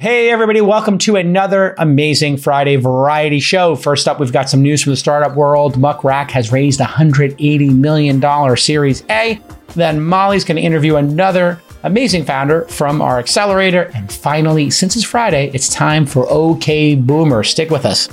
Hey everybody, welcome to another amazing Friday variety show. First up, we've got some news from the startup world. Muck Rack has raised $180 million Series A. Then Molly's going to interview another amazing founder from our accelerator. And finally, since it's Friday, it's time for OK Boomer. Stick with us.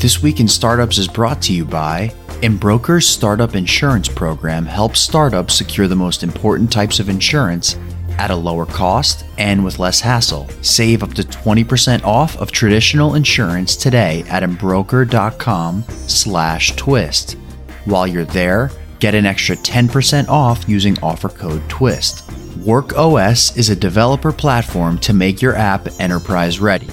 This Week in Startups is brought to you by Embroker's Startup Insurance Program helps startups secure the most important types of insurance at a lower cost and with less hassle. Save up to 20% off of traditional insurance today at embroker.com/twist. While you're there, get an extra 10% off using offer code TWIST. WorkOS is a developer platform to make your app enterprise ready.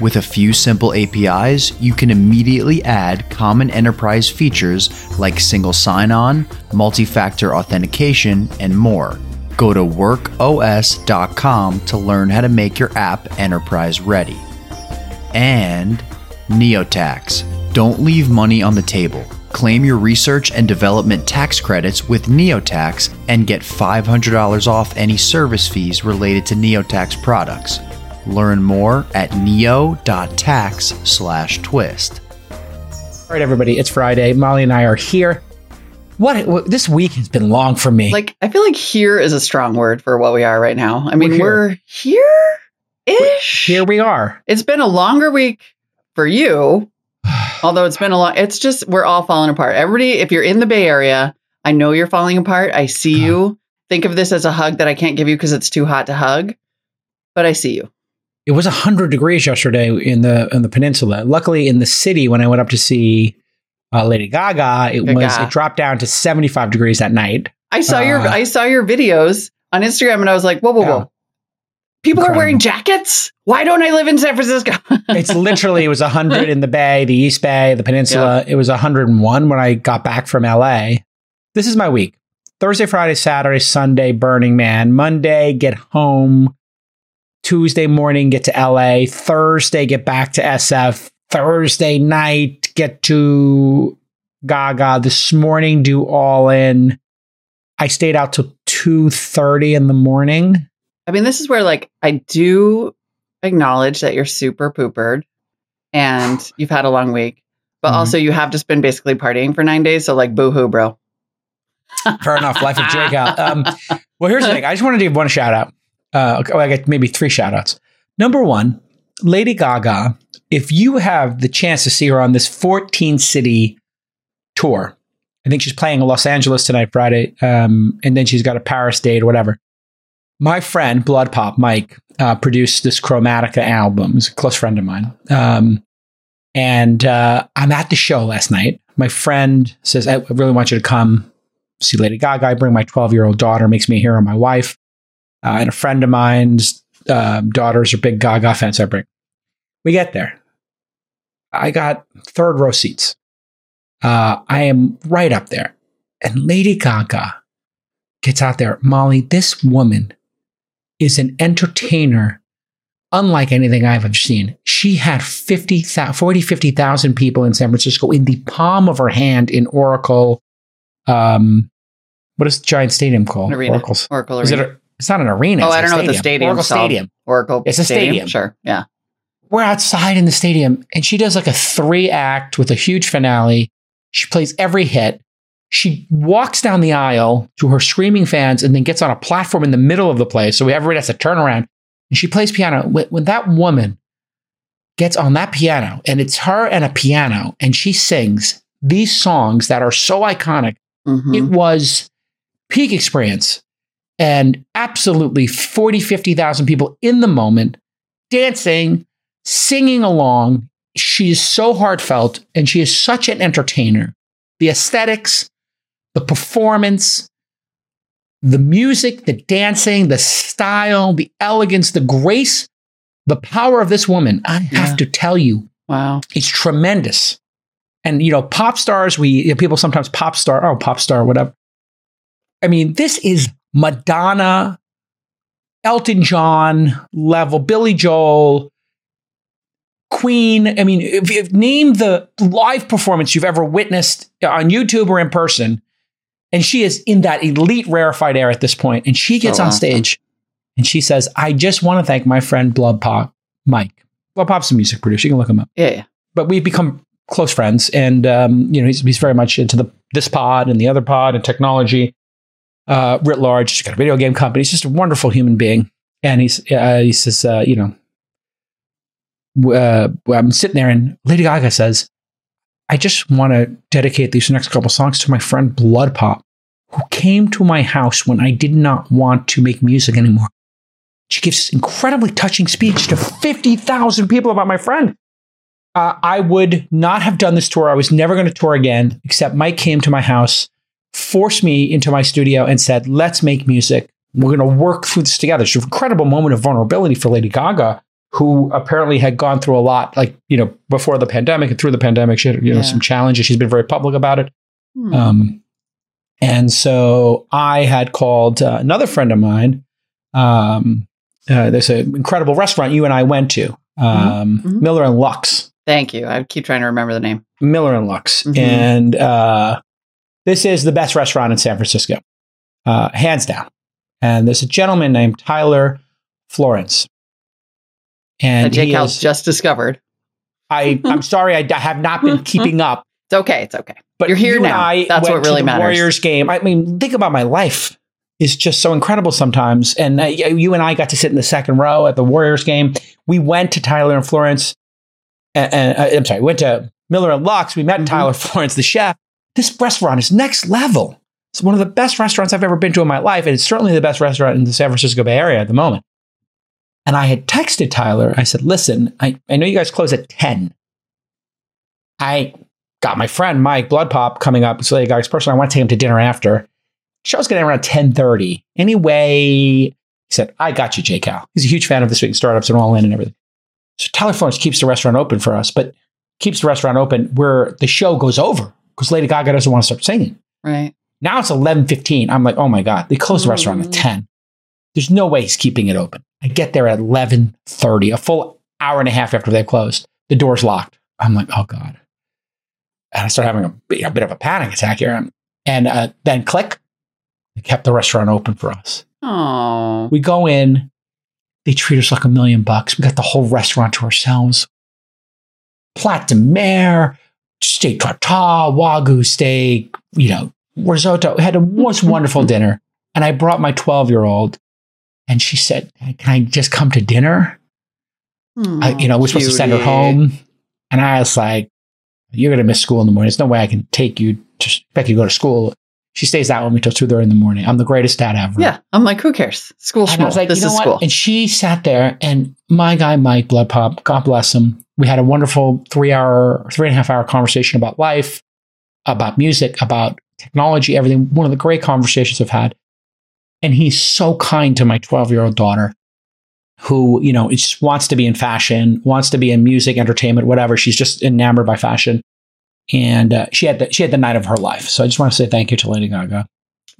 With a few simple APIs, you can immediately add common enterprise features like single sign-on, multi-factor authentication, and more. Go to workos.com to learn how to make your app enterprise ready. And NeoTax. Don't leave money on the table. Claim your research and development tax credits with NeoTax and get $500 off any service fees related to NeoTax products. Learn more at neo.tax/twist. All right, everybody, it's Friday. Molly and I are here. What this week has been long for me. Like, I feel like here is a strong word for what we are right now. I mean, we're here-ish. Here we are. It's been a longer week for you, although it's been a long, it's just, we're all falling apart. Everybody, if you're in the Bay Area, I know you're falling apart. I see you. Think of this as a hug that I can't give you because it's too hot to hug, but I see you. It was 100 degrees yesterday in the peninsula. Luckily, in the city, when I went up to see Lady Gaga, it dropped down to 75 degrees that night. I saw your videos on Instagram, and I was like, whoa. People incredible. Are wearing jackets? Why don't I live in San Francisco? It's literally, it was 100 in the Bay, the East Bay, the Peninsula. Yep. It was 101 when I got back from LA. This is my week. Thursday, Friday, Saturday, Sunday, Burning Man. Monday, get home. Tuesday morning, get to LA. Thursday, get back to SF. Thursday night, get to Gaga. This morning, do all in. I stayed out till 2:30 in the morning. I mean, this is where, like, I do acknowledge that you're super poopered and you've had a long week, but also you have just been basically partying for 9 days. So, like, boo hoo, bro. Fair enough. Life of Jake out. Well, here's the thing. I just want to give one shout out. Okay, well, I got maybe three shout outs. Number one, Lady Gaga. If you have the chance to see her on this 14-city tour, I think she's playing in Los Angeles tonight, Friday, and then she's got a Paris date or whatever. My friend, Blood Pop, Mike, produced this Chromatica album. He's a close friend of mine. And I'm at the show last night. My friend says, I really want you to come see Lady Gaga. I bring my 12-year-old daughter, makes me a hero, my wife. And a friend of mine's daughters are big Gaga fans. I bring. We get there. I got third row seats. I am right up there. And Lady Gaga gets out there. Molly, this woman is an entertainer unlike anything I've ever seen. She had 50,000 people in San Francisco in the palm of her hand in Oracle. What is the giant stadium called? Oracle Arena. It's not an arena. Oh, I don't know what the stadium is. Oracle Stadium. Oracle. It's a stadium. Sure. Yeah. We're outside in the stadium, and she does like a 3-act with a huge finale. She plays every hit. She walks down the aisle to her screaming fans and then gets on a platform in the middle of the place. So everybody has to turn around. And she plays piano. When that woman gets on that piano, and it's her and a piano, and she sings these songs that are so iconic, it was peak experience. And absolutely 50,000 people in the moment, dancing, singing along. She is so heartfelt, and she is such an entertainer. The aesthetics, the performance, the music, the dancing, the style, the elegance, the grace, the power of this woman, I have to tell you, it's tremendous. And, you know, pop stars, people sometimes pop star, whatever. I mean, this is Madonna, Elton John level, Billy Joel, Queen. I mean, if name the live performance you've ever witnessed on YouTube or in person, and she is in that elite rarefied air at this point, and she gets on stage and she says, I just want to thank my friend Blood Pop Mike. Blood Pop's a music producer. You can look him up. Yeah. But we've become close friends, and he's very much into this pod and the other pod and technology writ large. He's got a video game company. He's just a wonderful human being, and he says, I'm sitting there, and Lady Gaga says, "I just want to dedicate these next couple songs to my friend Blood Pop, who came to my house when I did not want to make music anymore." She gives this incredibly touching speech to 50,000 people about my friend. I would not have done this tour. I was never going to tour again, except Mike came to my house, forced me into my studio, and said, "Let's make music. We're going to work through this together." It's an incredible moment of vulnerability for Lady Gaga, who apparently had gone through a lot, before the pandemic and through the pandemic. She had, some challenges. She's been very public about it. Hmm. And so I had called another friend of mine. There's an incredible restaurant you and I went to, Miller and Lux. Thank you. I keep trying to remember the name. Miller and Lux. Mm-hmm. And this is the best restaurant in San Francisco, hands down. And there's a gentleman named Tyler Florence. And Jake House just discovered. I'm sorry, I have not been keeping up. It's okay. It's okay. But you're here now. That's what really matters. Warriors game. I mean, think about my life. It's just so incredible sometimes. And you and I got to sit in the second row at the Warriors game. We went to Tyler and Florence. We went to Miller and Lux. We met Tyler Florence, the chef. This restaurant is next level. It's one of the best restaurants I've ever been to in my life. And it's certainly the best restaurant in the San Francisco Bay Area at the moment. And I had texted Tyler. I said, "Listen, I know you guys close at 10. I got my friend, Mike Blood Pop, coming up. It's Lady Gaga's person. I want to take him to dinner after. Show's getting around 10:30. Anyway," he said, "I got you, J. Cal." He's a huge fan of This Week in Startups and All In and everything. So Tyler Florence keeps the restaurant open for us, but keeps the restaurant open where the show goes over because Lady Gaga doesn't want to start singing. Right. Now it's 11:15. I'm like, oh my God, they closed the restaurant at 10. There's no way he's keeping it open. I get there at 11:30, a full hour and a half after they closed. The door's locked. I'm like, oh God. And I start having a bit of a panic attack here. And then click. They kept the restaurant open for us. Oh. We go in. They treat us like $1 million. We got the whole restaurant to ourselves. Plat de mer, steak tartare, wagyu steak, risotto. We had a most wonderful dinner. And I brought my 12-year-old. And she said, "Can I just come to dinner?" Oh, we're supposed to send her home. And I was like, "You're going to miss school in the morning. There's no way I can take you to go to school." She stays out with me till 2:30 in the morning. I'm the greatest dad ever. Yeah. I'm like, who cares? School's school. I was like, this is school. And she sat there, and my guy, Mike Blood Pop, God bless him. We had a wonderful 3.5 hour conversation about life, about music, about technology, everything. One of the great conversations I've had. And he's so kind to my 12-year-old daughter who, just wants to be in fashion, wants to be in music, entertainment, whatever. She's just enamored by fashion. And she had the night of her life. So I just want to say thank you to Lady Gaga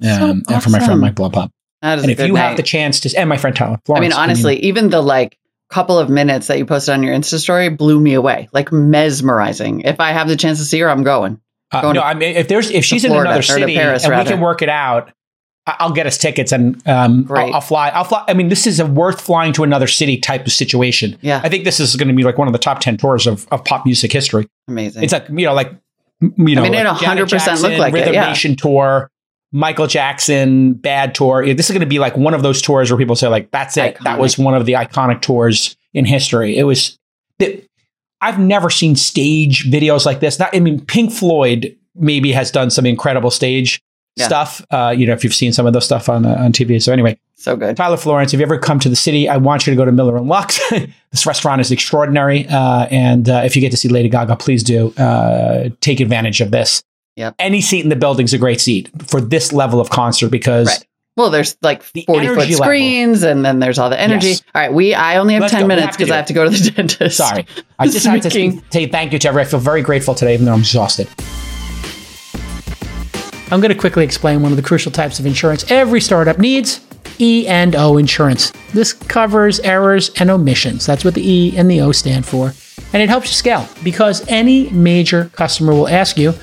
so awesome. And for my friend Mike Blood Pop. And if you have the chance to, and my friend Tyler Florence. I mean, honestly, even the couple of minutes that you posted on your Insta story blew me away, mesmerizing. If I have the chance to see her, I'm going. If she's in another city Paris, and we can work it out, I'll get us tickets and I'll fly. I mean, this is a worth flying to another city type of situation. Yeah. I think this is going to be one of the top 10 tours of pop music history. Amazing. It's it 100% look like Rhythm Nation tour, Michael Jackson, Bad tour. This is going to be one of those tours where people say that's it. Iconic. That was one of the iconic tours in history. I've never seen stage videos like this. Pink Floyd maybe has done some incredible stage stuff. If you've seen some of those stuff on TV. So anyway, so good. Tyler Florence, if you ever come to the city, I want you to go to Miller and Lux. This restaurant is extraordinary. And if you get to see Lady Gaga, please do take advantage of this. Yep. Any seat in the building is a great seat for this level of concert because. Right. Well, there's 40-foot screens level. And then there's all the energy. Yes. All right. I only have 10 minutes because I have to go to the dentist. Sorry. I just had to say thank you to everyone. I feel very grateful today, even though I'm exhausted. I'm going to quickly explain one of the crucial types of insurance every startup needs, E&O insurance. This covers errors and omissions. That's what the E and the O stand for. And it helps you scale because any major customer will ask you,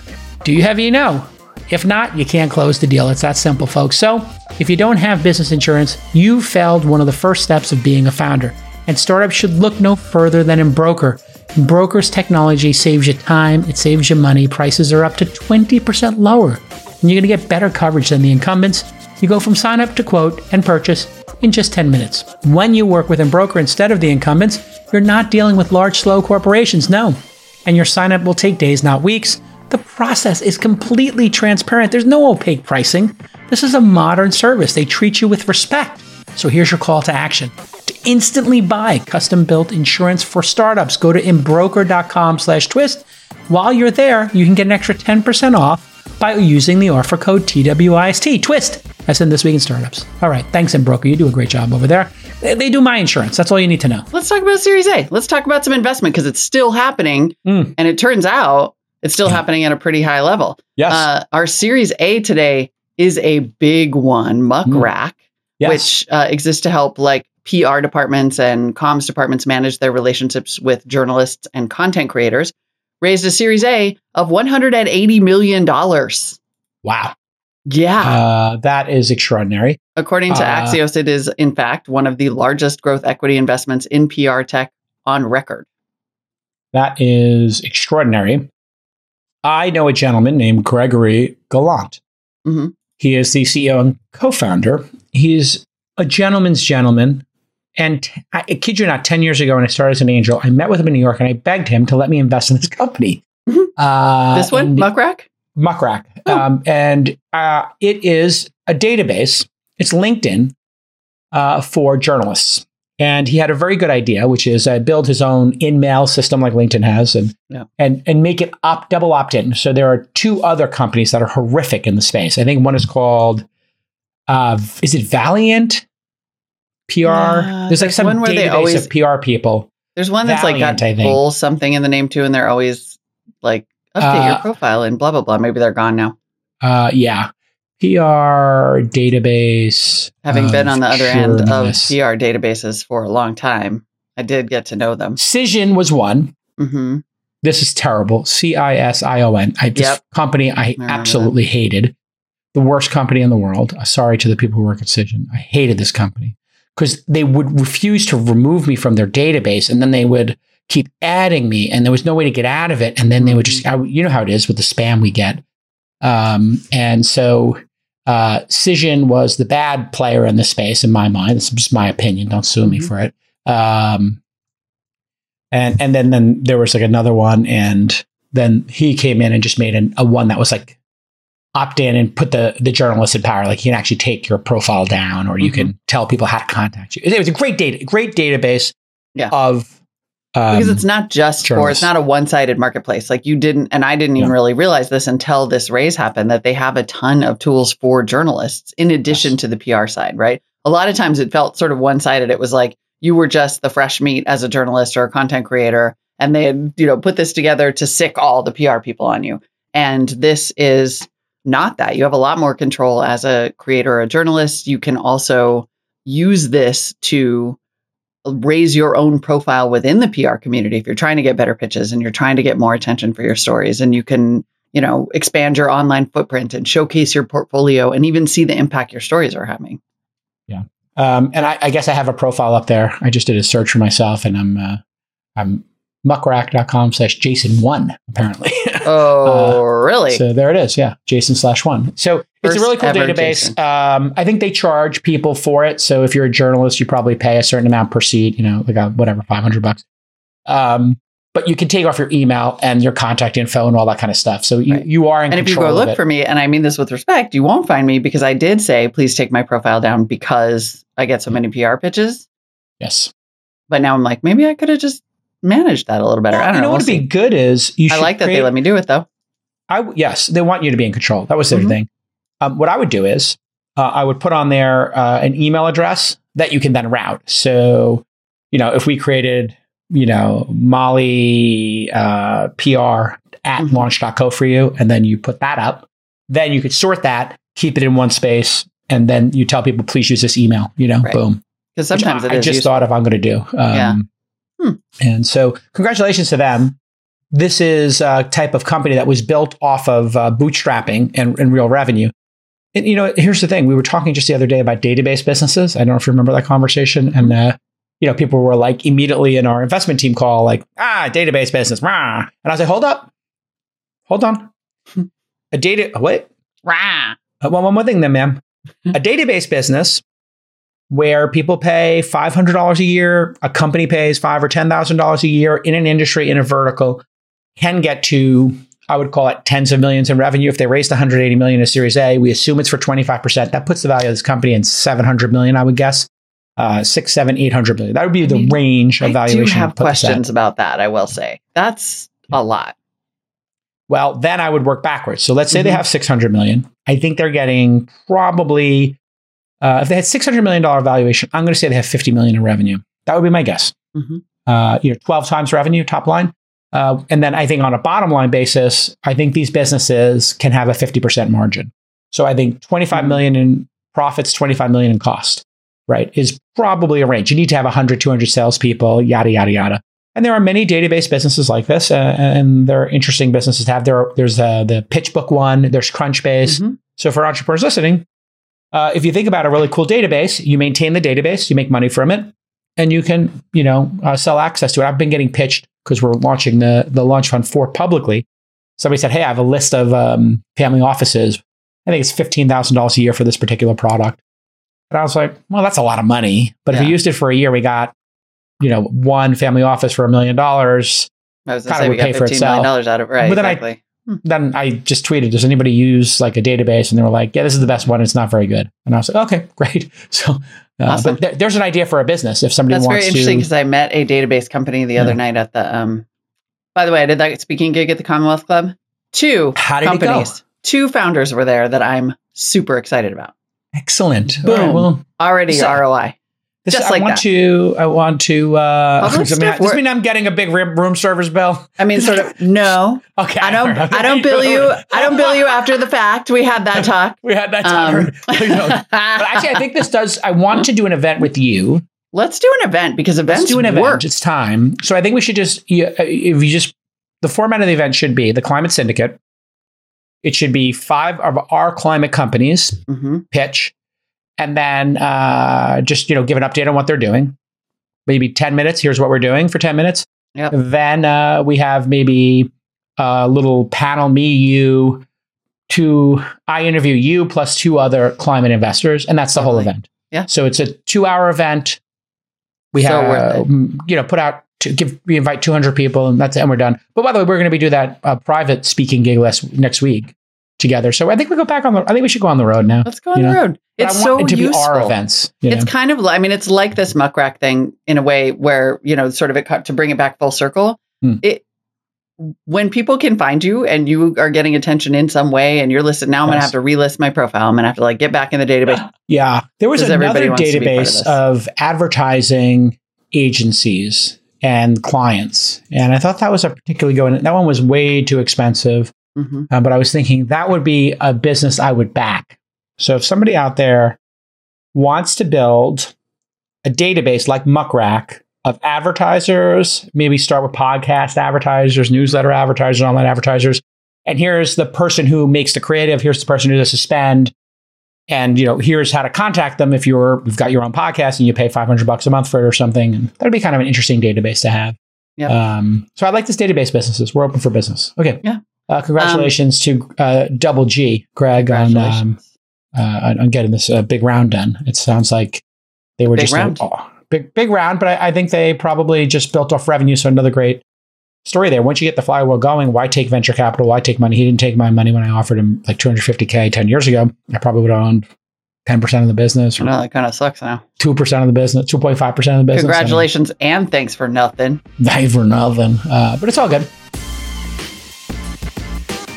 do you have E&O? If not, you can't close the deal. It's that simple, folks. So if you don't have business insurance, you failed one of the first steps of being a founder. and startups should look no further than Embroker. Embroker's technology saves you time, it saves you money, prices are up to 20% lower, and you're going to get better coverage than the incumbents. You go from sign up to quote and purchase in just 10 minutes. When you work with Embroker instead of the incumbents, you're not dealing with large, slow corporations, no. And your sign up will take days, not weeks. The process is completely transparent. There's no opaque pricing. This is a modern service. They treat you with respect. So here's your call to action. To instantly buy custom-built insurance for startups, go to embroker.com/twist. While you're there, you can get an extra 10% off by using the offer code TWIST, twist, as in This Week in Startups. All right, thanks, Embroker. You do a great job over there. They do my insurance. That's all you need to know. Let's talk about Series A. Let's talk about some investment because it's still happening. And it turns out it's still happening at a pretty high level. Yes. Our Series A today is a big one, Muck Rack, which exists to help like PR departments and comms departments manage their relationships with journalists and content creators, raised a Series A of $180 million. Wow. Yeah. That is extraordinary. According to Axios, it is, in fact, one of the largest growth equity investments in PR tech on record. That is extraordinary. I know a gentleman named Gregory Gallant. Mm-hmm. He is the CEO and co-founder. He's a gentleman's gentleman. And I kid you not, 10 years ago when I started as an angel, I met with him in New York and I begged him to let me invest in this company. This one? Muck Rack? Muck Rack. Oh. It is a database. It's LinkedIn for journalists. And he had a very good idea, which is build his own in-mail system like LinkedIn has and make it double opt-in. So there are two other companies that are horrific in the space. I think one is called, is it Valiant? PR. There's like some database always, of PR people. There's one that's Valiant, like got bull something in the name too, and they're always like update your profile and blah blah blah. Maybe they're gone now. PR database. Having been on the other end of PR databases for a long time, I did get to know them. Cision was one. Mm-hmm. This is terrible. Cision. This company I absolutely hated. The worst company in the world. Sorry to the people who work at Cision. I hated this company. Because they would refuse to remove me from their database, and then they would keep adding me, and there was no way to get out of it. And then they would just, you know how it is with the spam we get. And so Cision was the bad player in the space, in my mind. It's just my opinion. Don't sue me for it. And then there was like another one, and then he came in and just made a one that was like opt in and put the journalist in power. Like you can actually take your profile down, or you can tell people how to contact you. It was a great database of because it's not just journalists. It's not a one-sided marketplace. Like you didn't, and I didn't even really realize this until this raise happened, that they have a ton of tools for journalists in addition to the PR side, right? A lot of times it felt sort of one-sided. It was like you were just the fresh meat as a journalist or a content creator, and they had, put this together to sick all the PR people on you. And this is not that. You have a lot more control as a creator or a journalist. You can also use this to raise your own profile within the PR community if you're trying to get better pitches and you're trying to get more attention for your stories, and you can, expand your online footprint and showcase your portfolio and even see the impact your stories are having. Yeah. And I guess I have a profile up there. I just did a search for myself, and I'm muckrack.com/Jason1 apparently. Oh, really? So there it is. Yeah. Jason/1. So it's a really cool database. I think they charge people for it. So if you're a journalist, you probably pay a certain amount per seat, $500. But you can take off your email and your contact info and all that kind of stuff. So you are in control. And if you go look for me, and I mean this with respect, you won't find me, because I did say, please take my profile down because I get so many PR pitches. Yes. But now I'm like, maybe I could have just manage that a little better. I don't know. What would be good is you should. I like that they let me do it though. Yes, they want you to be in control. That was their thing. What I would do is I would put on there an email address that you can then route. So, if we created, Molly PR at launch.co for you, and then you put that up, then you could sort that, keep it in one space, and then you tell people, please use this email, right. Boom. Because sometimes I just thought of I'm going to do. And so congratulations to them. This is a type of company that was built off of bootstrapping and real revenue. And, here's the thing. We were talking just the other day about database businesses. I don't know if you remember that conversation. And you know, people were like immediately in our investment team call, like, database business. Rah. And I was like, hold on. One thing then, ma'am. A database business where people pay $500 a year, a company pays $5,000 or $10,000 a year in an industry, in a vertical, can get to, I would call it tens of millions in revenue. If they raised $180 million in Series A, we assume it's for 25%. That puts the value of this company in $700 million, I would guess. $600, $700, $800 million. That would be the range of valuation. I do have questions about that, I will say. That's a lot. Well, then I would work backwards. So let's say they have $600 million. I think they're getting probably, if they had $600 million valuation, I'm going to say they have $50 million in revenue. That would be my guess. You know, 12 times revenue, top line. And then I think on a bottom line basis, I think these businesses can have a 50% margin. So I think $25 million in profits, $25 million in cost, right, is probably a range. You need to have 100, 200 salespeople, yada, yada, yada. And there are many database businesses like this, and they're interesting businesses to have. There's the PitchBook one, there's Crunchbase. So for entrepreneurs listening, if you think about a really cool database, you maintain the database, you make money from it, and you can, you know, sell access to it. I've been getting pitched because we're launching the launch fund for publicly. Somebody said, hey, I have a list of family offices. I think it's $15,000 a year for this particular product. And I was like, well, that's a lot of money. But if we used it for a year, we got, you know, one family office for $1 million. I was going to say, we got $15 million out of it. Right, but exactly. Then I just tweeted, does anybody use like a database? And they were like, yeah, this is the best one. It's not very good. And I was like, okay, great. So awesome. But there's an idea for a business if somebody wants to. That's very interesting because I met a database company the other night at the, by the way, I did that speaking gig at the Commonwealth Club. Two founders were there that I'm super excited about. Excellent. Boom. Right, well, already so, ROI. Does this mean I'm getting a big room service bill? I mean, sort of. No. Okay. I don't bill you after the fact. We had that talk. But actually, I think this does. I want to do an event with you. Let's do an event because events work. It's time. So I think we should the format of the event should be the Climate Syndicate. It should be 5 of our climate companies pitch. And then just, you know, give an update on what they're doing. Maybe 10 minutes. Here's what we're doing for 10 minutes. Yep. Then we have maybe a little panel, me, you, 2. I interview you plus 2 other climate investors. And that's the whole event. Yeah. So it's a 2-hour event. We we invite 200 people and we're done. But by the way, we're going to be doing that private speaking gig next week together. So I think we should go on the road now. Let's go on the road. It's so useful. Be our events. It's kind of, it's like this Muck Rack thing in a way where, you know, sort of to bring it back full circle. When people can find you and you are getting attention in some way and you're listed, now I'm going to have to relist my profile. I'm going to have to get back in the database. Yeah. There was another database of advertising agencies and clients. And I thought that was a particularly that one was way too expensive. But I was thinking that would be a business I would back. So if somebody out there wants to build a database like Muck Rack of advertisers, maybe start with podcast advertisers, newsletter advertisers, online advertisers, and here's the person who makes the creative, here's the person who does the spend, and, you know, here's how to contact them if you've got your own podcast and you pay $500 a month for it or something. And that'd be kind of an interesting database to have. Yep. So I like this database businesses. We're open for business. Okay. Yeah. Congratulations to Double G, Greg, on getting this big round done. It sounds like they were big round, but I think they probably just built off revenue. So another great story there. Once you get the flywheel going, why take venture capital? Why take money? He didn't take my money when I offered him like $250K 10 years ago. I probably would have owned 10% of the business. No, that kind of sucks now. 2% of the business, 2.5% of the business. Congratulations and thanks for nothing. But it's all good.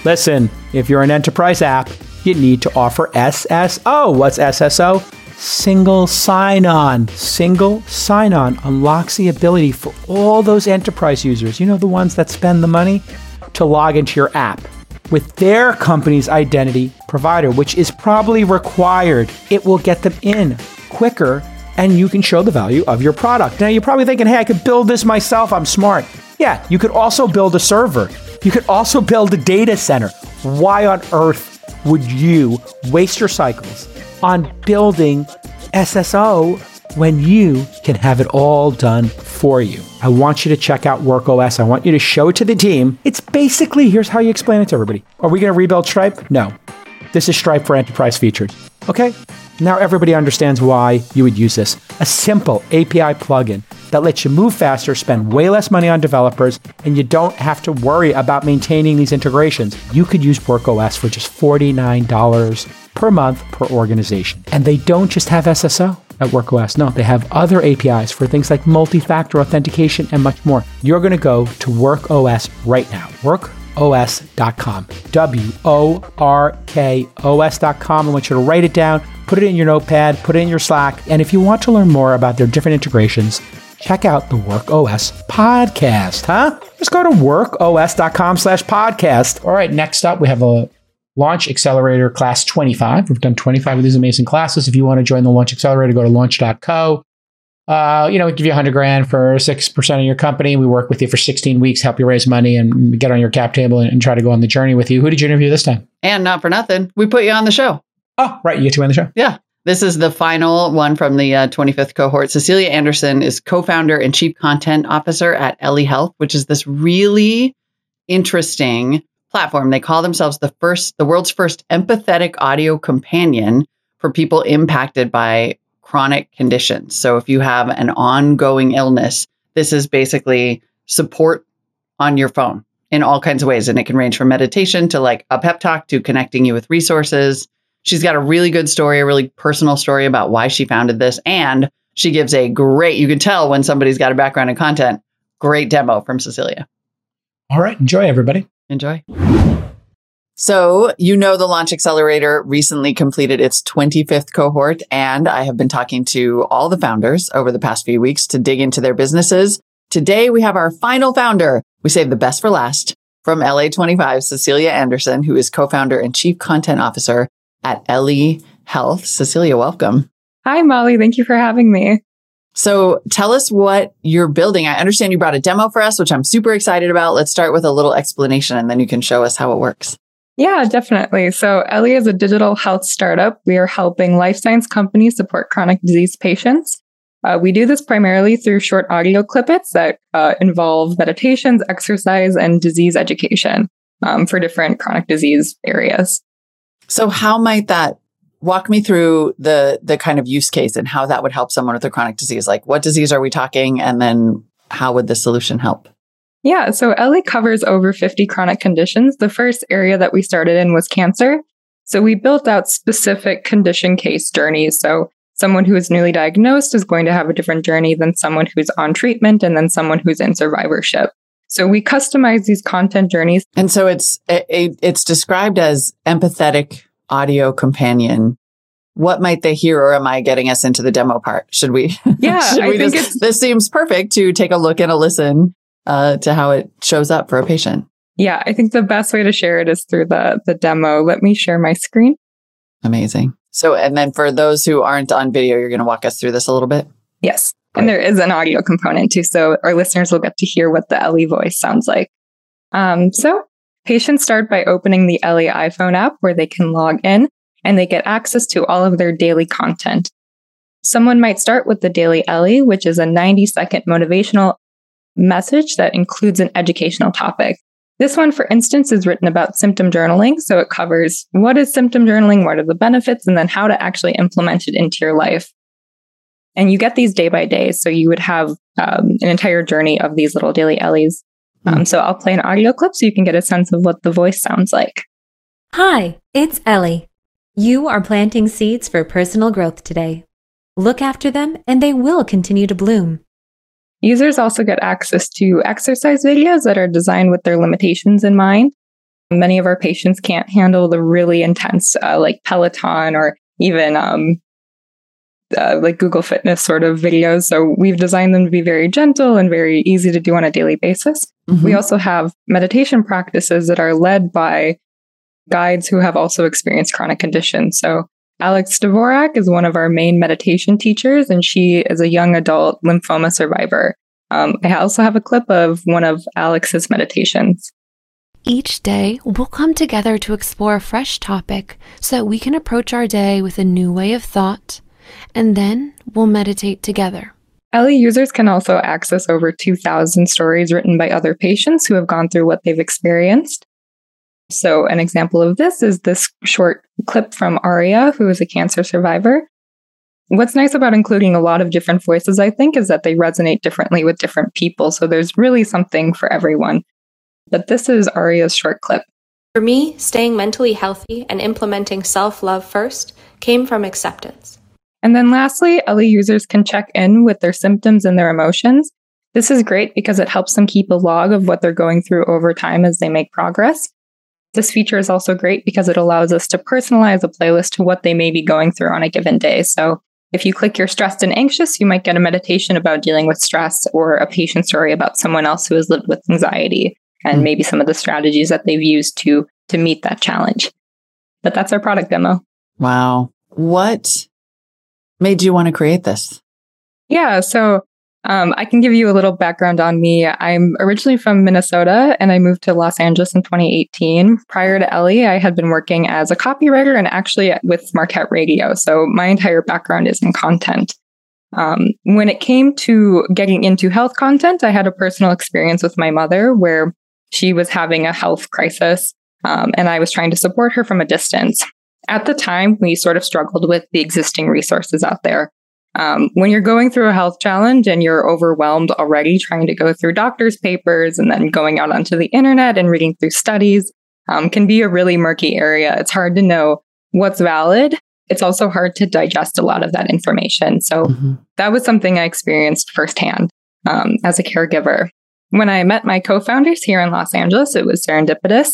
Listen, if you're an enterprise app, you need to offer SSO. What's SSO? Single sign-on. Single sign-on unlocks the ability for all those enterprise users, you know, the ones that spend the money, to log into your app with their company's identity provider, which is probably required. It will get them in quicker and you can show the value of your product. Now, you're probably thinking, hey, I could build this myself. I'm smart. Yeah, you could also build a server. You could also build a data center. Why on earth would you waste your cycles on building SSO when you can have it all done for you. I want you to check out WorkOS. I want you to show it to the team. It's basically, here's how you explain it to everybody. Are we going to rebuild Stripe? No. This is Stripe for enterprise features. Okay, now everybody understands why you would use this. A simple API plugin that lets you move faster, spend way less money on developers, and you don't have to worry about maintaining these integrations. You could use WorkOS for just $49 per month per organization. And they don't just have SSO at WorkOS. No, they have other APIs for things like multi-factor authentication and much more. You're going to go to WorkOS right now. WorkOS.com. WorkOS.com. I want you to write it down, put it in your notepad, put it in your Slack. And if you want to learn more about their different integrations, check out the WorkOS podcast, huh? Just go to WorkOS.com/podcast. All right, next up, we have a Launch Accelerator Class 25. We've done 25 of these amazing classes. If you want to join the Launch Accelerator, go to launch.co. We give you $100,000 for 6% of your company. We work with you for 16 weeks, help you raise money and get on your cap table and try to go on the journey with you. Who did you interview this time? And not for nothing, we put you on the show. Oh, right. You get to be on the show. Yeah. This is the final one from the 25th cohort. Cecilia Anderson is co-founder and chief content officer at Ellie Health, which is this really interesting platform. They call themselves the world's first empathetic audio companion for people impacted by chronic conditions. So if you have an ongoing illness, this is basically support on your phone in all kinds of ways. And it can range from meditation to like a pep talk to connecting you with resources. She's got a really good story, a really personal story about why she founded this. And she gives a great, you can tell when somebody's got a background in content, great demo from Cecilia. All right. Enjoy, everybody. Enjoy. So, the Launch Accelerator recently completed its 25th cohort, and I have been talking to all the founders over the past few weeks to dig into their businesses. Today, we have our final founder. We saved the best for last from LA25, Cecilia Anderson, who is co-founder and chief content officer at Ellie Health. Cecilia, welcome. Hi, Molly. Thank you for having me. So tell us what you're building. I understand you brought a demo for us, which I'm super excited about. Let's start with a little explanation, and then you can show us how it works. Yeah, definitely. So Ellie is a digital health startup. We are helping life science companies support chronic disease patients. We do this primarily through short audio clippets that involve meditations, exercise, and disease education for different chronic disease areas. So how might that walk me through the kind of use case and how that would help someone with a chronic disease? Like what disease are we talking? And then how would the solution help? Yeah, so Ellie covers over 50 chronic conditions. The first area that we started in was cancer. So we built out specific condition case journeys. So someone who is newly diagnosed is going to have a different journey than someone who's on treatment and then someone who's in survivorship. So we customize these content journeys. And so it's described as empathetic audio companion. What might they hear, or am I getting us into the demo part? Should we? Yeah, this seems perfect to take a look and a listen to how it shows up for a patient. Yeah, I think the best way to share it is through the demo. Let me share my screen. Amazing. So, and then for those who aren't on video, you're going to walk us through this a little bit? Yes. Great. And there is an audio component too. So our listeners will get to hear what the Ellie voice sounds like. So patients start by opening the Ellie iPhone app where they can log in and they get access to all of their daily content. Someone might start with the Daily Ellie, which is a 90-second motivational message that includes an educational topic. This one, for instance, is written about symptom journaling. So it covers what is symptom journaling, what are the benefits, and then how to actually implement it into your life. And you get these day by day. So you would have an entire journey of these little Daily Ellies. So I'll play an audio clip so you can get a sense of what the voice sounds like. Hi, it's Ellie. You are planting seeds for personal growth today. Look after them and they will continue to bloom. Users also get access to exercise videos that are designed with their limitations in mind. Many of our patients can't handle the really intense like Peloton or even like Google Fitness sort of videos. So we've designed them to be very gentle and very easy to do on a daily basis. Mm-hmm. We also have meditation practices that are led by guides who have also experienced chronic conditions. So Alex Dvorak is one of our main meditation teachers, and she is a young adult lymphoma survivor. I also have a clip of one of Alex's meditations. Each day, we'll come together to explore a fresh topic so that we can approach our day with a new way of thought, and then we'll meditate together. Ellie users can also access over 2,000 stories written by other patients who have gone through what they've experienced. So an example of this is this short clip from Aria, who is a cancer survivor. What's nice about including a lot of different voices, I think, is that they resonate differently with different people. So there's really something for everyone. But this is Aria's short clip. For me, staying mentally healthy and implementing self-love first came from acceptance. And then lastly, Ellie users can check in with their symptoms and their emotions. This is great because it helps them keep a log of what they're going through over time as they make progress. This feature is also great because it allows us to personalize a playlist to what they may be going through on a given day. So if you click you're stressed and anxious, you might get a meditation about dealing with stress or a patient story about someone else who has lived with anxiety and maybe some of the strategies that they've used to meet that challenge. But that's our product demo. Wow. What made you want to create this? Yeah, so I can give you a little background on me. I'm originally from Minnesota, and I moved to Los Angeles in 2018. Prior to Ellie, I had been working as a copywriter and actually with Marquette Radio. So my entire background is in content. When it came to getting into health content, I had a personal experience with my mother where she was having a health crisis, and I was trying to support her from a distance. At the time, we sort of struggled with the existing resources out there. When you're going through a health challenge and you're overwhelmed already trying to go through doctor's papers and then going out onto the internet and reading through studies can be a really murky area. It's hard to know what's valid. It's also hard to digest a lot of that information. So that was something I experienced firsthand as a caregiver. When I met my co-founders here in Los Angeles, it was serendipitous.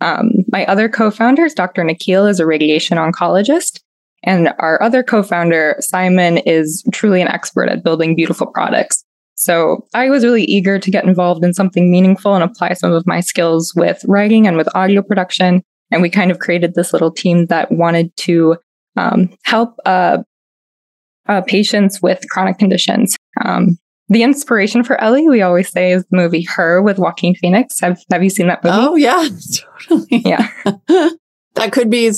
My other co-founders, Dr. Nikhil, is a radiation oncologist. And our other co-founder, Simon, is truly an expert at building beautiful products. So I was really eager to get involved in something meaningful and apply some of my skills with writing and with audio production. And we kind of created this little team that wanted to help patients with chronic conditions. The inspiration for Ellie, we always say, is the movie Her with Joaquin Phoenix. Have you seen that movie? Oh, yeah, totally. Yeah. That could be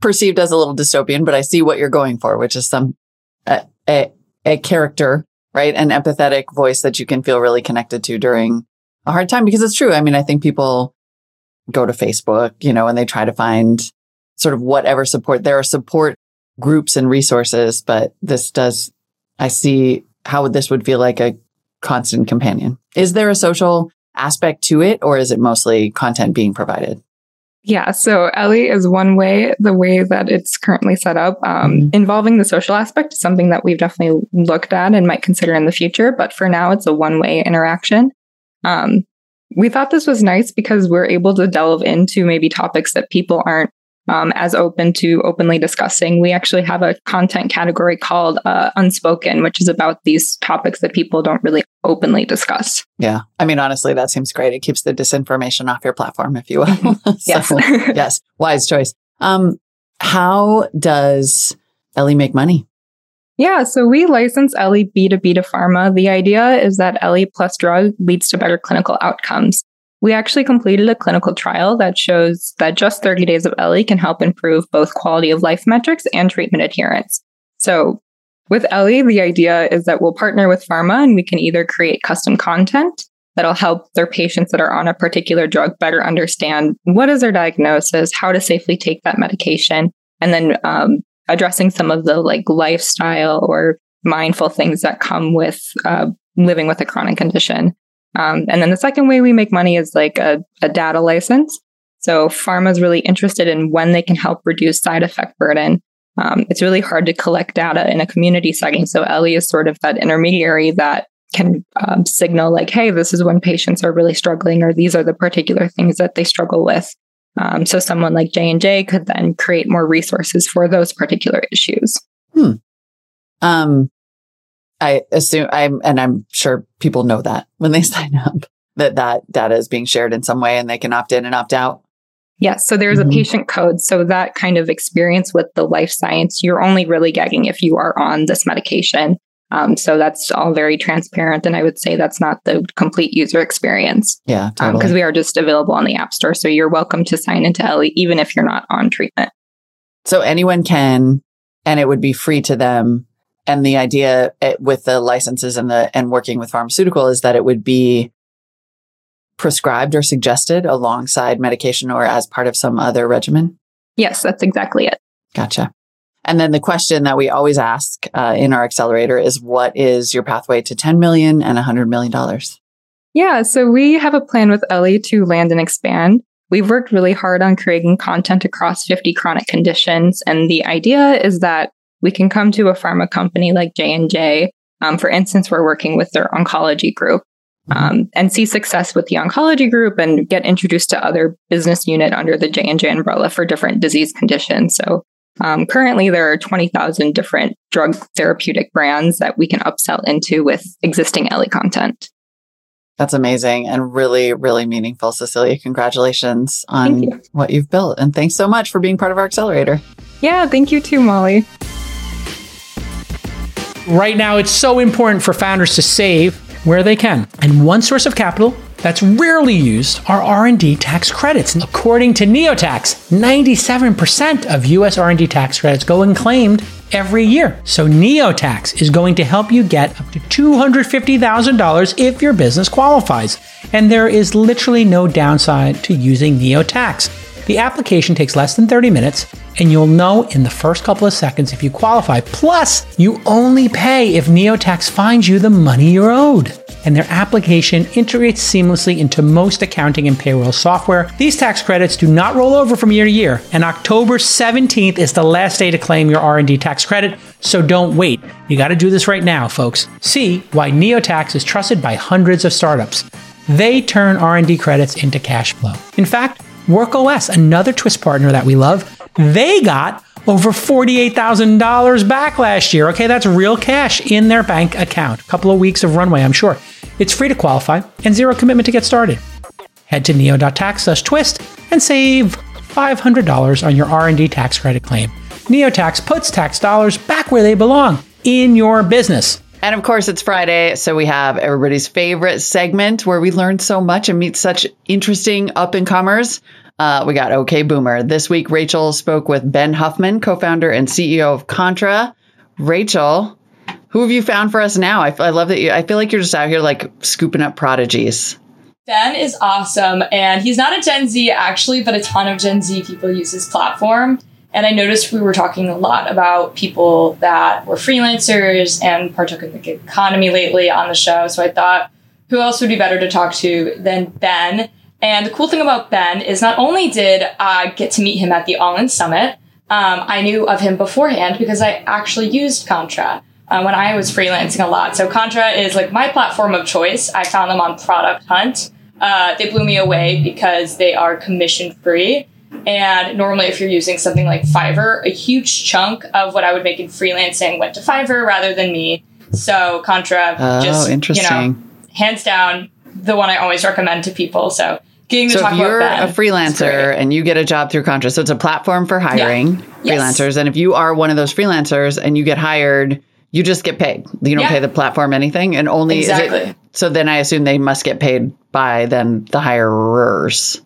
perceived as a little dystopian, but I see what you're going for, which is some a character, right? An empathetic voice that you can feel really connected to during a hard time, because it's true. I mean, I think people go to Facebook, and they try to find sort of whatever support. There are support groups and resources, but this does, I see how this would feel like a constant companion. Is there a social aspect to it, or is it mostly content being provided? Yeah, so Ellie is one way, the way that it's currently set up. Involving the social aspect is something that we've definitely looked at and might consider in the future. But for now, it's a one-way interaction. We thought this was nice because we're able to delve into maybe topics that people aren't as open to openly discussing. We actually have a content category called Unspoken, which is about these topics that people don't really openly discuss. Yeah. I mean, honestly, that seems great. It keeps the disinformation off your platform, if you will. Yes. So, yes. Wise choice. How does Ellie make money? Yeah. So we license Ellie B2B to pharma. The idea is that Ellie plus drug leads to better clinical outcomes. We actually completed a clinical trial that shows that just 30 days of Ellie can help improve both quality of life metrics and treatment adherence. So with Ellie, the idea is that we'll partner with pharma and we can either create custom content that'll help their patients that are on a particular drug better understand what is their diagnosis, how to safely take that medication, and then addressing some of the lifestyle or mindful things that come with living with a chronic condition. And then the second way we make money is a data license. So pharma is really interested in when they can help reduce side effect burden. It's really hard to collect data in a community setting. So Ellie is sort of that intermediary that can signal hey, this is when patients are really struggling, or these are the particular things that they struggle with. So someone like J&J could then create more resources for those particular issues. I assume I'm sure people know that when they sign up that data is being shared in some way and they can opt in and opt out. Yes. So there's a patient code. So that kind of experience with the life science, you're only really getting if you are on this medication. So that's all very transparent. And I would say that's not the complete user experience. Yeah, totally. Because we are just available on the App Store. So you're welcome to sign into Ellie, even if you're not on treatment. So anyone can and it would be free to them. And the idea with the licenses and working with pharmaceutical is that it would be prescribed or suggested alongside medication or as part of some other regimen? Yes, that's exactly it. Gotcha. And then the question that we always ask in our accelerator is, what is your pathway to $10 million and $100 million? Yeah, so we have a plan with Ellie to land and expand. We've worked really hard on creating content across 50 chronic conditions. And the idea is that we can come to a pharma company like J&J. For instance, we're working with their oncology group and see success with the oncology group and get introduced to other business unit under the J&J umbrella for different disease conditions. So currently, there are 20,000 different drug therapeutic brands that we can upsell into with existing Ellie content. That's amazing and really, really meaningful. Cecilia, congratulations on what you've built. And thanks so much for being part of our accelerator. Yeah, thank you too, Molly. Right now, it's so important for founders to save where they can. And one source of capital that's rarely used are R&D tax credits. According to NeoTax, 97% of US R&D tax credits go unclaimed every year. So NeoTax is going to help you get up to $250,000 if your business qualifies. And there is literally no downside to using NeoTax. The application takes less than 30 minutes and you'll know in the first couple of seconds if you qualify. Plus, you only pay if NeoTax finds you the money you're owed. And their application integrates seamlessly into most accounting and payroll software. These tax credits do not roll over from year to year, and October 17th is the last day to claim your R&D tax credit, so don't wait. You gotta do this right now, folks. See why NeoTax is trusted by hundreds of startups. They turn R&D credits into cash flow. In fact, WorkOS, another Twist partner that we love, they got over $48,000 back last year. Okay, that's real cash in their bank account. A couple of weeks of runway, I'm sure. It's free to qualify and zero commitment to get started. Head to neo.tax/twist and save $500 on your R&D tax credit claim. NeoTax puts tax dollars back where they belong, in your business. And of course, it's Friday, so we have everybody's favorite segment where we learn so much and meet such interesting up-and-comers. We got OK Boomer. This week, Rachel spoke with Ben Huffman, co-founder and CEO of Contra. Rachel, who have you found for us now? I love that. I feel like you're just out here like scooping up prodigies. Ben is awesome. And he's not a Gen Z, actually, but a ton of Gen Z people use his platform. And I noticed we were talking a lot about people that were freelancers and partook in the gig economy lately on the show. So I thought, who else would be better to talk to than Ben? And the cool thing about Ben is not only did I get to meet him at the All In Summit, I knew of him beforehand because I actually used Contra when I was freelancing a lot. So Contra is like my platform of choice. I found them on Product Hunt. They blew me away because they are commission free. And normally if you're using something like Fiverr, a huge chunk of what I would make in freelancing went to Fiverr rather than me. So Contra, hands down, the one I always recommend to people. So getting to talk about Ben. If you're a freelancer and you get a job through Contra, so it's a platform for hiring freelancers. Yes. And if you are one of those freelancers and you get hired, you just get paid. You don't pay the platform anything. And only so then I assume they must get paid by the hirers.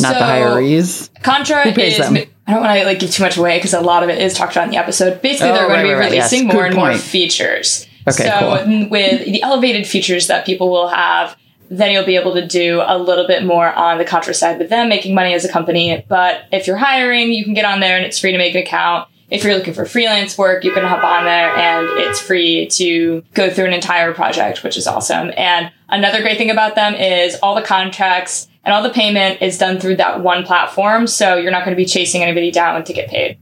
Not the hirees. Contra who pays them? I don't want to give too much away because a lot of it is talked about in the episode. Basically, they're going to be releasing more and more features. Okay, so with the elevated features that people will have, then you'll be able to do a little bit more on the Contra side with them making money as a company. But if you're hiring, you can get on there and it's free to make an account. If you're looking for freelance work, you can hop on there and it's free to go through an entire project, which is awesome. And another great thing about them is all the contracts and all the payment is done through that one platform. So you're not going to be chasing anybody down to get paid.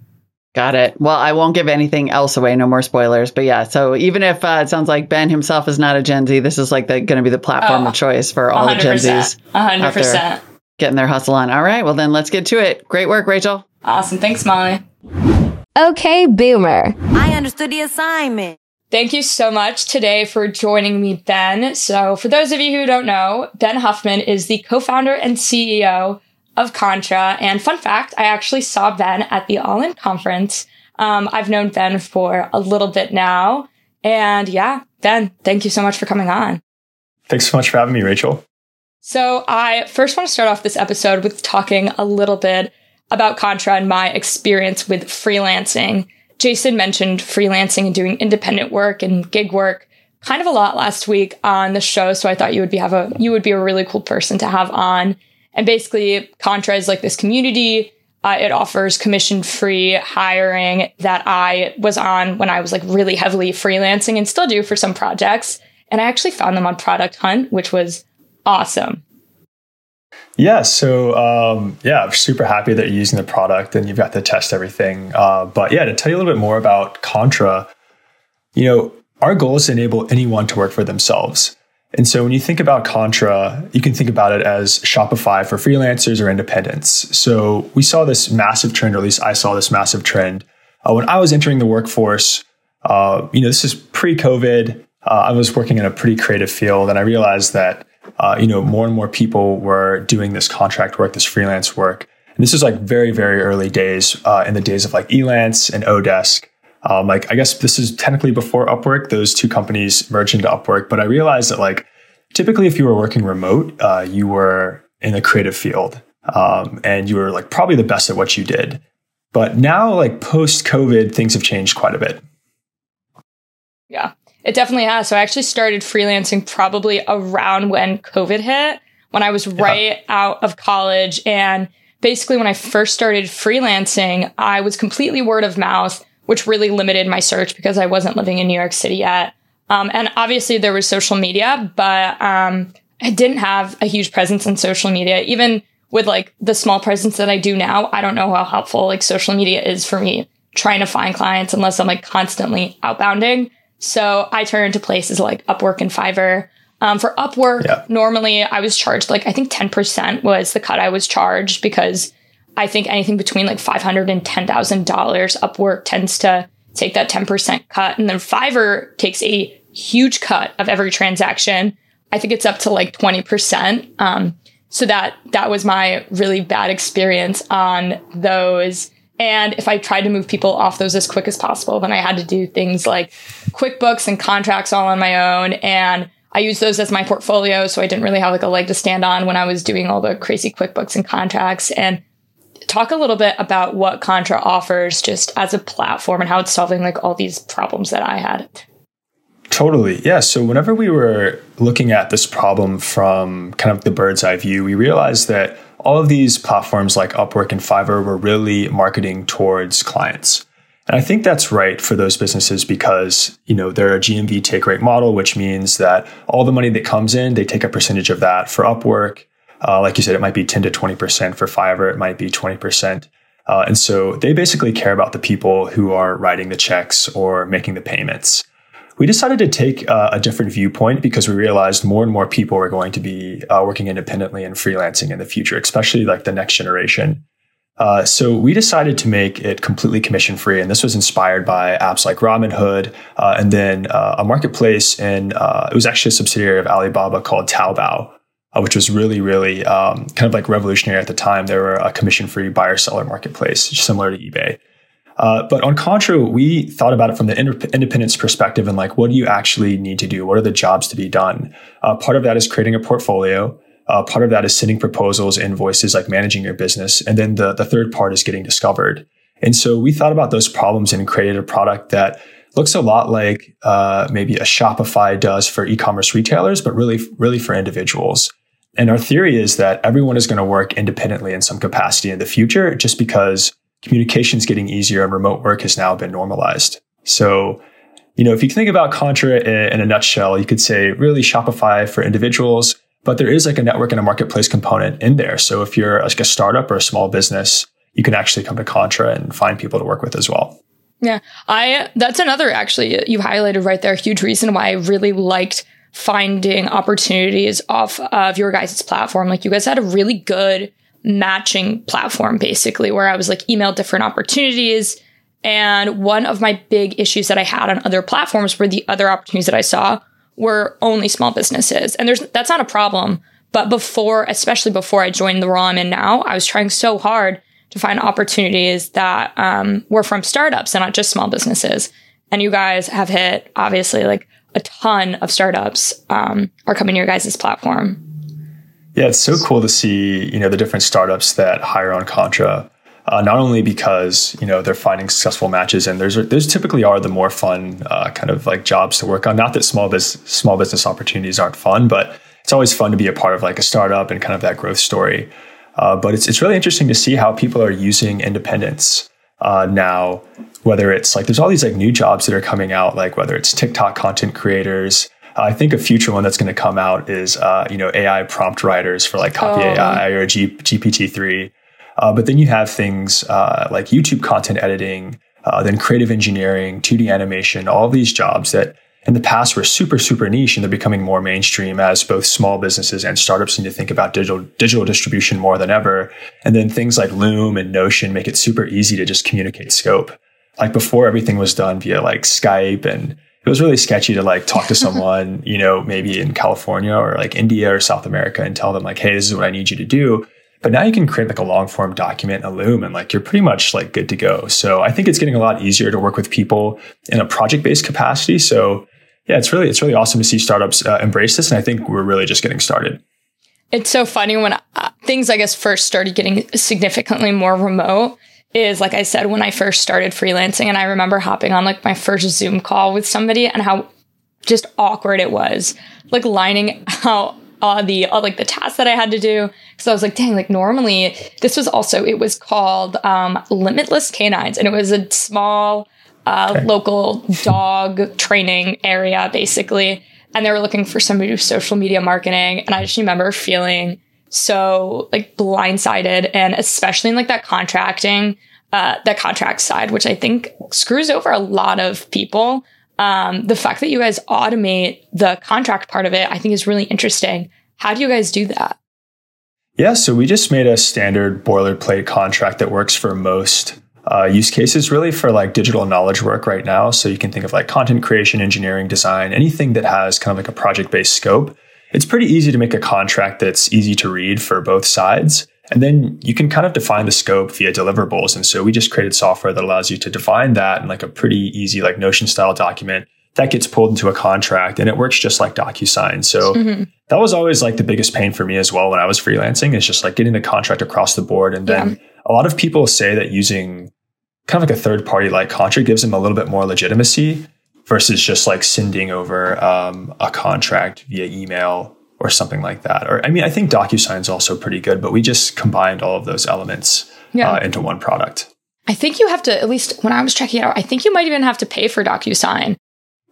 Got it. Well, I won't give anything else away. No more spoilers. But yeah, so even if it sounds like Ben himself is not a Gen Z, this is going to be the platform of choice for all the Gen Zs. 100%. Getting their hustle on. All right. Well, then let's get to it. Great work, Rachel. Awesome. Thanks, Molly. Okay, Boomer. I understood the assignment. Thank you so much today for joining me, Ben. So for those of you who don't know, Ben Huffman is the co-founder and CEO of Contra. And fun fact, I actually saw Ben at the All In conference. I've known Ben for a little bit now. And Ben, thank you so much for coming on. Thanks so much for having me, Rachel. So I first want to start off this episode with talking a little bit about Contra and my experience with freelancing. Jason mentioned freelancing and doing independent work and gig work kind of a lot last week on the show. So I thought you would be a really cool person to have on. And basically Contra is like this community. It offers commission-free hiring that I was on when I was like really heavily freelancing and still do for some projects. And I actually found them on Product Hunt, which was awesome. Yeah. So, I'm super happy that you're using the product and you've got to test everything. But yeah, to tell you a little bit more about Contra, our goal is to enable anyone to work for themselves. And so when you think about Contra, you can think about it as Shopify for freelancers or independents. So we saw this massive trend, or at least I saw this massive trend when I was entering the workforce. This is pre-COVID. I was working in a pretty creative field, and I realized that more and more people were doing this contract work, this freelance work. And this is like very, very early days, in the days of like Elance and Odesk. I guess this is technically before Upwork. Those two companies merged into Upwork. But I realized that typically if you were working remote, you were in a creative field, and you were probably the best at what you did. But now post COVID, things have changed quite a bit. Yeah, it definitely has. So I actually started freelancing probably around when COVID hit, when I was right out of college. And basically when I first started freelancing, I was completely word of mouth, which really limited my search because I wasn't living in New York City yet. And obviously there was social media, but I didn't have a huge presence on social media. Even with the small presence that I do now, I don't know how helpful social media is for me trying to find clients unless I'm constantly outbounding. So I turned to places like Upwork and Fiverr. For Upwork, normally I was charged, I think 10% was the cut I was charged, because I think anything between $500 and $10,000, Upwork tends to take that 10% cut. And then Fiverr takes a huge cut of every transaction. I think it's up to 20%. So that was my really bad experience on those. And if I tried to move people off those as quick as possible, then I had to do things like QuickBooks and contracts all on my own. And I used those as my portfolio. So I didn't really have a leg to stand on when I was doing all the crazy QuickBooks and contracts. And talk a little bit about what Contra offers just as a platform and how it's solving all these problems that I had. Totally. Yeah. So whenever we were looking at this problem from kind of the bird's eye view, we realized that all of these platforms like Upwork and Fiverr were really marketing towards clients. And I think that's right for those businesses because, they're a GMV take rate model, which means that all the money that comes in, they take a percentage of that. For Upwork, like you said, it might be 10 to 20%. For Fiverr, it might be 20%. And so they basically care about the people who are writing the checks or making the payments. We decided to take a different viewpoint because we realized more and more people are going to be working independently and freelancing in the future, especially the next generation. So we decided to make it completely commission-free. And this was inspired by apps like Robinhood and then a marketplace. And it was actually a subsidiary of Alibaba called Taobao, which was really, really kind of revolutionary at the time. They were a commission-free buyer-seller marketplace, similar to eBay. But on Contra, we thought about it from the independence perspective and what do you actually need to do? What are the jobs to be done? Part of that is creating a portfolio. Part of that is sending proposals, invoices, managing your business. And then the third part is getting discovered. And so we thought about those problems and created a product that looks a lot like maybe a Shopify does for e-commerce retailers, but really, really for individuals. And our theory is that everyone is going to work independently in some capacity in the future, just because communication is getting easier and remote work has now been normalized. So, if you think about Contra in a nutshell, you could say really Shopify for individuals, but there is a network and a marketplace component in there. So if you're a startup or a small business, you can actually come to Contra and find people to work with as well. Yeah, that's another, actually, you highlighted right there, a huge reason why I really liked finding opportunities off of your guys' platform. You guys had a really good matching platform, basically, where I was email different opportunities. And one of my big issues that I had on other platforms were the other opportunities that I saw were only small businesses. And that's not a problem. But especially before I joined the role I'm in now, I was trying so hard to find opportunities that were from startups and not just small businesses. And you guys have hit, obviously, a ton of startups are coming to your guys' platform. Yeah, it's so cool to see, the different startups that hire on Contra. Not only because, you know, they're finding successful matches, and there's typically are the more fun kind of like jobs to work on. Not that small business opportunities aren't fun, but it's always fun to be a part of like a startup and kind of that growth story. But it's really interesting to see how people are using independence now, whether it's like, there's all these like new jobs that are coming out, like whether it's TikTok content creators. I think a future one that's going to come out is, you know, AI prompt writers for like Copy AI or GPT-3. But then you have things like YouTube content editing, then creative engineering, 2D animation, all these jobs that in the past were super, super niche, and they're becoming more mainstream as both small businesses and startups need to think about digital distribution more than ever. And then things like Loom and Notion make it super easy to just communicate scope. Like before, everything was done via like Skype, and it was really sketchy to like talk to someone, you know, maybe in California or like India or South America and tell them like, hey, this is what I need you to do. But now you can create like a long form document in a Loom, and like you're pretty much like good to go. So I think it's getting a lot easier to work with people in a project-based capacity. So yeah, it's really awesome to see startups embrace this. And I think we're really just getting started. It's so funny when things, I guess, first started getting significantly more remote is, like I said, when I first started freelancing, and I remember hopping on like my first Zoom call with somebody and how just awkward it was, like lining out the tasks that I had to do. So I was like, dang, like normally this was also, it was called Limitless Canines, and it was a small local dog training area basically. And they were looking for somebody to do social media marketing. And I just remember feeling so like blindsided, and especially in like that contracting, that contract side, which I think screws over a lot of people. The fact that you guys automate the contract part of it, I think is really interesting. How do you guys do that? Yeah, so we just made a standard boilerplate contract that works for most use cases, really for like digital knowledge work right now. So you can think of like content creation, engineering, design, anything that has kind of like a project-based scope. It's pretty easy to make a contract that's easy to read for both sides. And then you can kind of define the scope via deliverables. And so we just created software that allows you to define that in like a pretty easy, like Notion style document that gets pulled into a contract, and it works just like DocuSign. So that was always like the biggest pain for me as well when I was freelancing, is just like getting the contract across the board. And then a lot of people say that using kind of like a third party like Contra gives them a little bit more legitimacy versus just like sending over a contract via email or something like that. Or, I mean, I think DocuSign is also pretty good, but we just combined all of those elements into one product. I think you have to, at least when I was checking it out, I think you might even have to pay for DocuSign.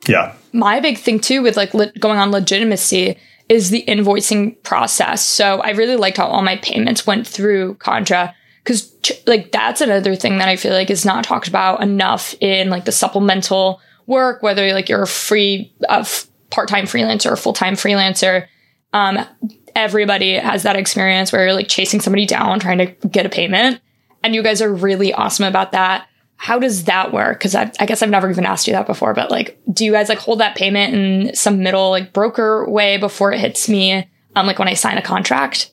Yeah. My big thing too with like going on legitimacy is the invoicing process. So I really liked how all my payments went through Contra, because like that's another thing that I feel like is not talked about enough in like the supplemental work, whether like you're a part-time freelancer or full-time freelancer. Everybody has that experience where you're like chasing somebody down, trying to get a payment. And you guys are really awesome about that. How does that work? Because I guess I've never even asked you that before, but like, do you guys like hold that payment in some middle like broker way before it hits me? Like when I sign a contract?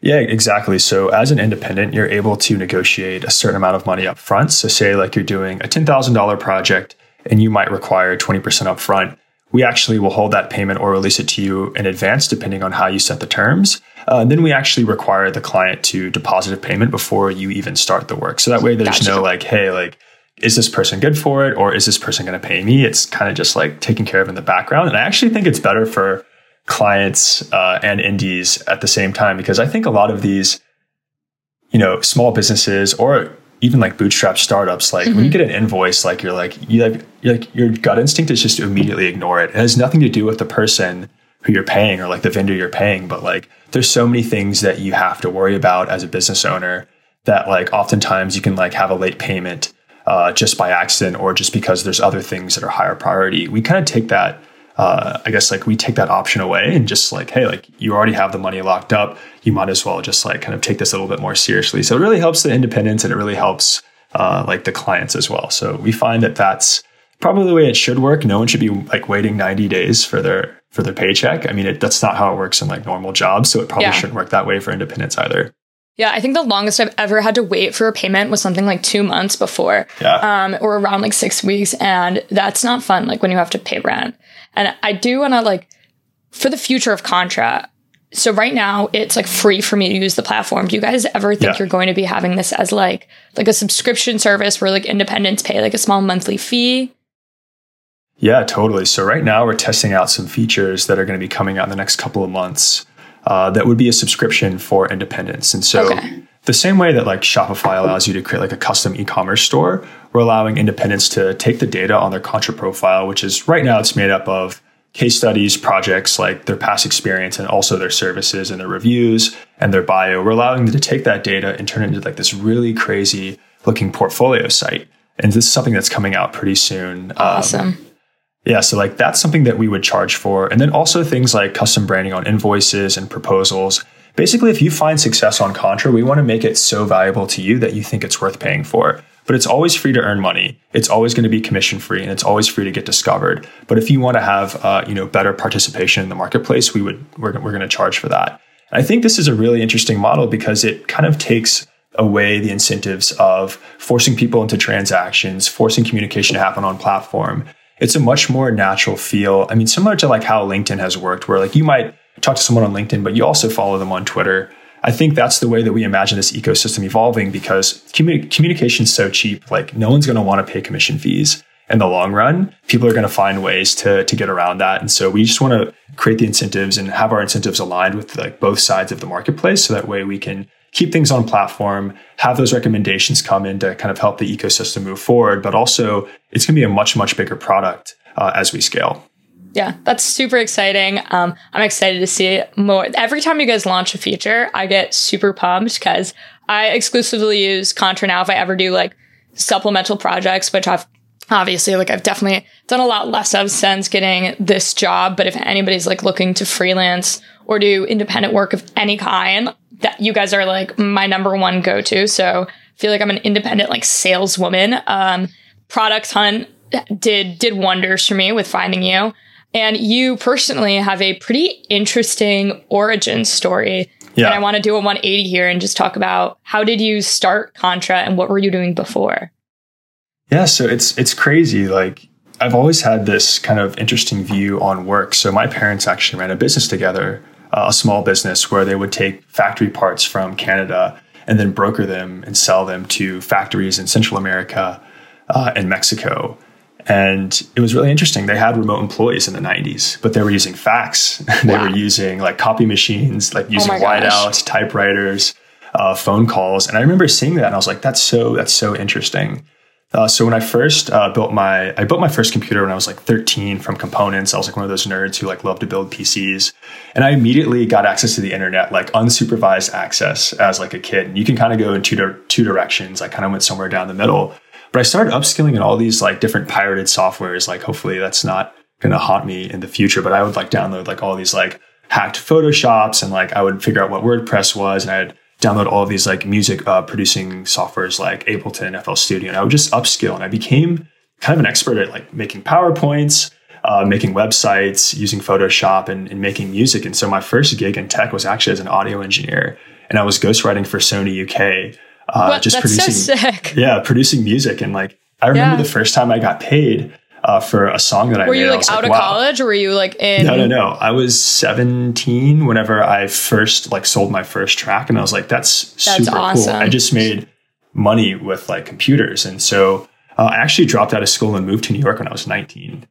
Yeah, exactly. So as an independent, you're able to negotiate a certain amount of money up front. So say like you're doing a $10,000 project and you might require 20% up front. We actually will hold that payment or release it to you in advance, depending on how you set the terms. Then we actually require the client to deposit a payment before you even start the work. So that way there's no like, hey, like, is this person good for it? Or is this person going to pay me? It's kind of just like taken care of in the background. And I actually think it's better for clients and indies at the same time, because I think a lot of these, you know, small businesses or even like bootstrap startups, like when you get an invoice, like your gut instinct is just to immediately ignore it. It has nothing to do with the person who you're paying or like the vendor you're paying, but like there's so many things that you have to worry about as a business owner that like oftentimes you can like have a late payment just by accident or just because there's other things that are higher priority. We kind of take that, I guess like we take that option away and just like, hey, like you already have the money locked up. You might as well just like kind of take this a little bit more seriously. So it really helps the independence, and it really helps like the clients as well. So we find that that's probably the way it should work. No one should be like waiting 90 days for their paycheck. I mean, that's not how it works in like normal jobs. So it probably shouldn't work that way for independents either. Yeah, I think the longest I've ever had to wait for a payment was something like 2 months before, or around like 6 weeks. And that's not fun, like when you have to pay rent. And I do want to, like, for the future of Contra, So right now it's like free for me to use the platform. Do you guys ever think you're going to be having this as like a subscription service where like independents pay like a small monthly fee? Yeah, totally. So right now we're testing out some features that are going to be coming out in the next couple of months that would be a subscription for independents. And so the same way that like Shopify allows you to create like a custom e-commerce store, we're allowing independents to take the data on their Contra profile, which is right now it's made up of case studies, projects, like their past experience, and also their services and their reviews and their bio. We're allowing them to take that data and turn it into like this really crazy looking portfolio site. And this is something that's coming out pretty soon. Awesome. Yeah. So like that's something that we would charge for. And then also things like custom branding on invoices and proposals. Basically, if you find success on Contra, we want to make it so valuable to you that you think it's worth paying for. But it's always free to earn money. It's always going to be commission free, and it's always free to get discovered. But if you want to have better participation in the marketplace, we're going to charge for that. And I think this is a really interesting model because it kind of takes away the incentives of forcing people into transactions, forcing communication to happen on platform. It's a much more natural feel. I mean, similar to like how LinkedIn has worked, where like you might talk to someone on LinkedIn, but you also follow them on Twitter. I think that's the way that we imagine this ecosystem evolving because communication is so cheap. Like no one's going to want to pay commission fees in the long run. People are going to find ways to get around that. And so we just want to create the incentives and have our incentives aligned with like both sides of the marketplace. So that way we can keep things on platform, have those recommendations come in to kind of help the ecosystem move forward. But also it's going to be a much, much bigger product as we scale. Yeah, that's super exciting. I'm excited to see it more. Every time you guys launch a feature, I get super pumped because I exclusively use Contra now. If I ever do like supplemental projects, which I've obviously like I've definitely done a lot less of since getting this job. But if anybody's like looking to freelance or do independent work of any kind, that you guys are like my number one go-to. So I feel like I'm an independent like saleswoman. Product Hunt did wonders for me with finding you. And you personally have a pretty interesting origin story. Yeah. And I want to do a 180 here and just talk about how did you start Contra and what were you doing before? Yeah, so it's crazy. Like I've always had this kind of interesting view on work. So my parents actually ran a business together, a small business where they would take factory parts from Canada and then broker them and sell them to factories in Central America and Mexico. And it was really interesting. They had remote employees in the 90s, but they were using fax. They were using like copy machines, like using whiteouts, typewriters, phone calls. And I remember seeing that and I was like, that's so interesting. So when I first built my first computer when I was like 13 from components. I was like one of those nerds who like loved to build PCs. And I immediately got access to the internet, like unsupervised access as like a kid. And you can kind of go in two directions. I kind of went somewhere down the middle. But I started upskilling in all these like different pirated softwares. Like hopefully that's not going to haunt me in the future, but I would like download like all these like hacked Photoshops and like I would figure out what WordPress was. And I'd download all of these like music producing softwares like Ableton, FL Studio. And I would just upskill. And I became kind of an expert at like making PowerPoints, making websites, using Photoshop and making music. And so my first gig in tech was actually as an audio engineer. And I was ghostwriting for Sony UK. Just that's producing, so sick. Yeah, producing music. And like, I remember the first time I got paid for a song that I made. Were you like out of college or were you like in? No. I was 17 whenever I first like sold my first track. And I was like, that's super awesome. Cool. I just made money with like computers. And so I actually dropped out of school and moved to New York when I was 19.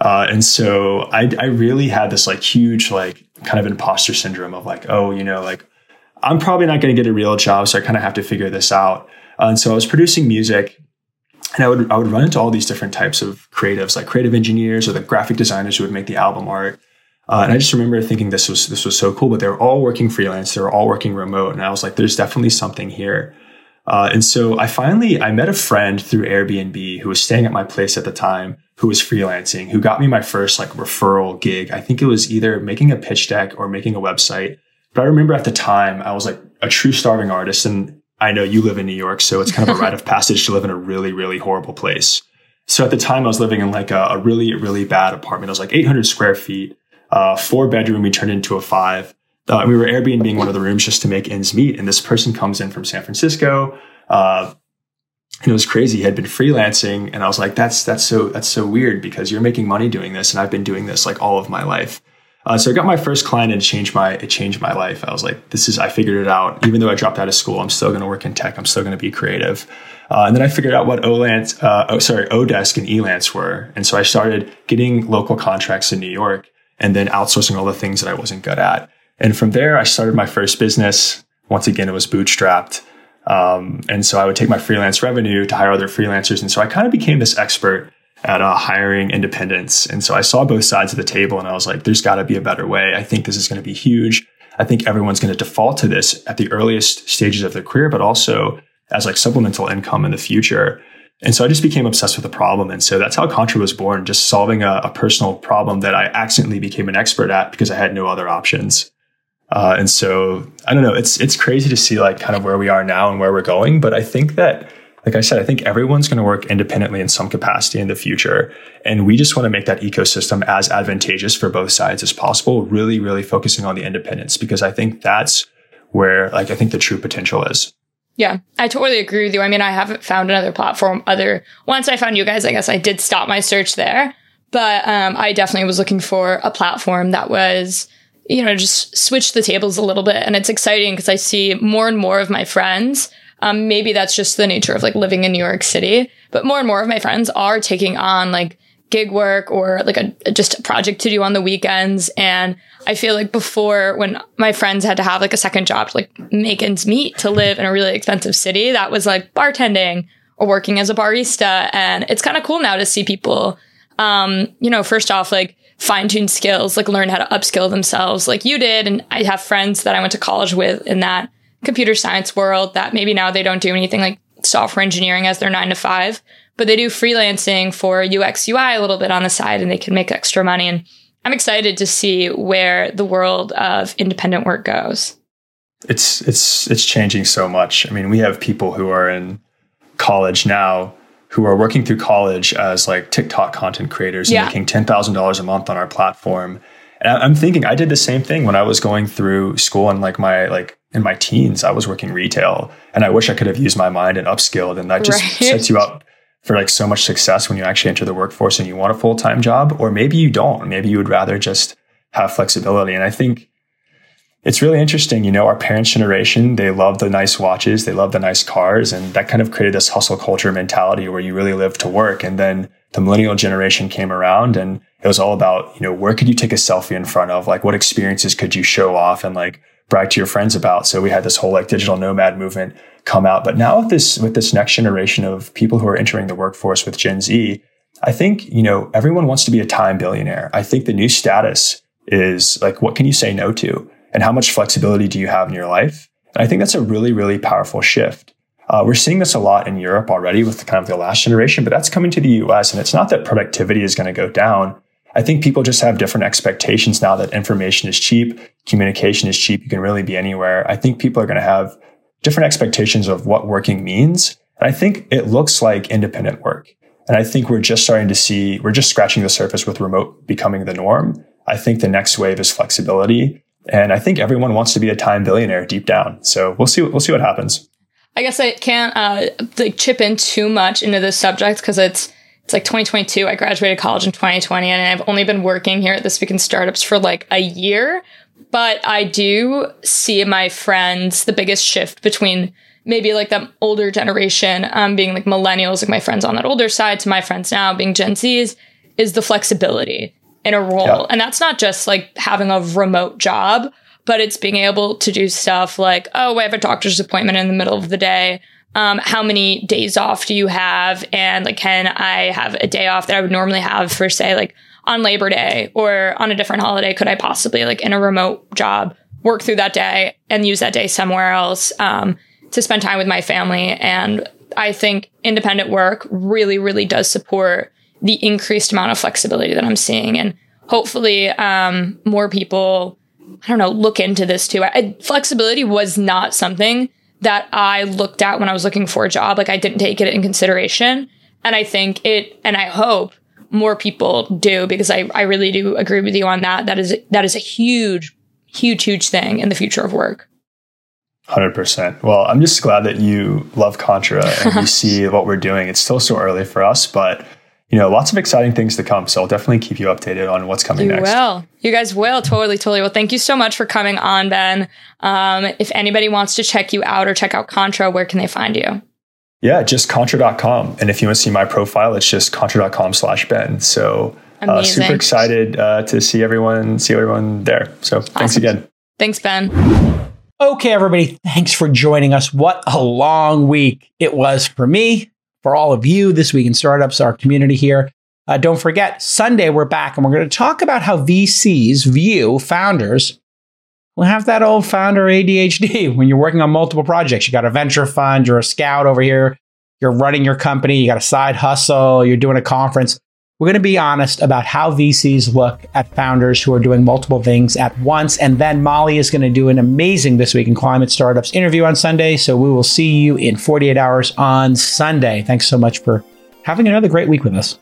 And so I really had this like huge, like kind of imposter syndrome of like, oh, like, I'm probably not going to get a real job, so I kind of have to figure this out. And so I was producing music, and I would run into all these different types of creatives, like creative engineers or the graphic designers who would make the album art. And I just remember thinking this was so cool, but they were all working freelance, they were all working remote, and I was like, there's definitely something here. And so I met a friend through Airbnb who was staying at my place at the time, who was freelancing, who got me my first like referral gig. I think it was either making a pitch deck or making a website. But I remember at the time, I was like a true starving artist. And I know you live in New York, so it's kind of a rite of passage to live in a really, really horrible place. So at the time, I was living in like a really, really bad apartment. It was like 800 square feet, 4-bedroom. We turned into a 5. We were Airbnb-ing one of the rooms just to make ends meet. And this person comes in from San Francisco. And it was crazy. He had been freelancing. And I was like, that's so weird because you're making money doing this. And I've been doing this like all of my life. So I got my first client and it changed my life. I was like, I figured it out. Even though I dropped out of school, I'm still going to work in tech. I'm still going to be creative. And then I figured out what Odesk and Elance were. And so I started getting local contracts in New York and then outsourcing all the things that I wasn't good at. And from there, I started my first business. Once again, it was bootstrapped. And so I would take my freelance revenue to hire other freelancers. And so I kind of became this expert at hiring independents. And so I saw both sides of the table and I was like, there's got to be a better way. I think this is going to be huge. I think everyone's going to default to this at the earliest stages of their career, but also as like supplemental income in the future. And so I just became obsessed with the problem. And so that's how Contra was born, just solving a personal problem that I accidentally became an expert at because I had no other options. And so, I don't know, it's crazy to see like kind of where we are now and where we're going. But I think that, like I said, I think everyone's going to work independently in some capacity in the future. And we just want to make that ecosystem as advantageous for both sides as possible, really, really focusing on the independence, because I think that's where, like, I think the true potential is. Yeah, I totally agree with you. I mean, I haven't found another platform once I found you guys, I guess I did stop my search there, but I definitely was looking for a platform that was, you know, just switch the tables a little bit. And it's exciting because I see more and more of my friends. Maybe that's just the nature of like living in New York City, but more and more of my friends are taking on like gig work or like just a project to do on the weekends. And I feel like before, when my friends had to have like a second job to like make ends meet to live in a really expensive city, that was like bartending or working as a barista. And it's kind of cool now to see people, you know, first off, like fine-tune skills, like learn how to upskill themselves like you did. And I have friends that I went to college with in that computer science world that maybe now they don't do anything like software engineering as their 9-to-5, but they do freelancing for UX UI a little bit on the side and they can make extra money. And I'm excited to see where the world of independent work goes. It's changing so much. I mean, we have people who are in college now who are working through college as like TikTok content creators and making $10,000 a month on our platform. And I'm thinking, I did the same thing when I was going through school and in my teens, I was working retail, and I wish I could have used my mind and upskilled. And that just sets you up for like so much success when you actually enter the workforce and you want a full-time job, or maybe you don't. Maybe you would rather just have flexibility. And I think it's really interesting. You know, our parents' generation, they love the nice watches, they love the nice cars, and that kind of created this hustle culture mentality where you really live to work. And then the millennial generation came around, and it was all about, you know, where could you take a selfie in front of? Like, what experiences could you show off and like brag to your friends about? So we had this whole like digital nomad movement come out. But now with this next generation of people who are entering the workforce with Gen Z, I think, you know, everyone wants to be a time billionaire. I think the new status is like, what can you say no to? And how much flexibility do you have in your life? And I think that's a really, really powerful shift. We're seeing this a lot in Europe already with the last generation, but that's coming to the US. And it's not that productivity is going to go down. I think people just have different expectations now that information is cheap, communication is cheap, you can really be anywhere. I think people are going to have different expectations of what working means. And I think it looks like independent work. And I think we're just scratching the surface with remote becoming the norm. I think the next wave is flexibility. And I think everyone wants to be a time billionaire deep down. So we'll see what happens. I guess I can't chip in too much into this subject because it's like 2022. I graduated college in 2020 and I've only been working here at This Week in Startups for like a year. But I do see my friends, the biggest shift between maybe like the older generation being like millennials, like my friends on that older side, to my friends now being Gen Zs, is the flexibility in a role. Yeah. And that's not just like having a remote job, but it's being able to do stuff like, oh, I have a doctor's appointment in the middle of the day. How many days off do you have? And like, can I have a day off that I would normally have for, say, like on Labor Day or on a different holiday? Could I possibly, like in a remote job, work through that day and use that day somewhere else to spend time with my family? And I think independent work really, really does support the increased amount of flexibility that I'm seeing. And hopefully more people, I don't know, look into this too. Flexibility was not something that I looked at when I was looking for a job. Like, I didn't take it in consideration. And I think and I hope more people do, because I really do agree with you on that. That is a huge, huge, huge thing in the future of work. 100%. Well, I'm just glad that you love Contra and you see what we're doing. It's still so early for us, but you know, lots of exciting things to come. So I'll definitely keep you updated on what's coming next. You will. You guys will. Totally, totally. Well, thank you so much for coming on, Ben. If anybody wants to check you out or check out Contra, where can they find you? Yeah, just Contra.com. And if you want to see my profile, it's just Contra.com/Ben. So super excited to see everyone there. So awesome. Thanks again. Thanks, Ben. Okay, everybody. Thanks for joining us. What a long week it was for me. For all of you, This Week in Startups, our community here. Don't forget, Sunday we're back and we're going to talk about how VCs view founders. We'll have that old founder ADHD when you're working on multiple projects. You got a venture fund, you're a scout over here, you're running your company, you got a side hustle, you're doing a conference. We're going to be honest about how VCs look at founders who are doing multiple things at once. And then Molly is going to do an amazing This Week in Climate Startups interview on Sunday. So we will see you in 48 hours on Sunday. Thanks so much for having another great week with us.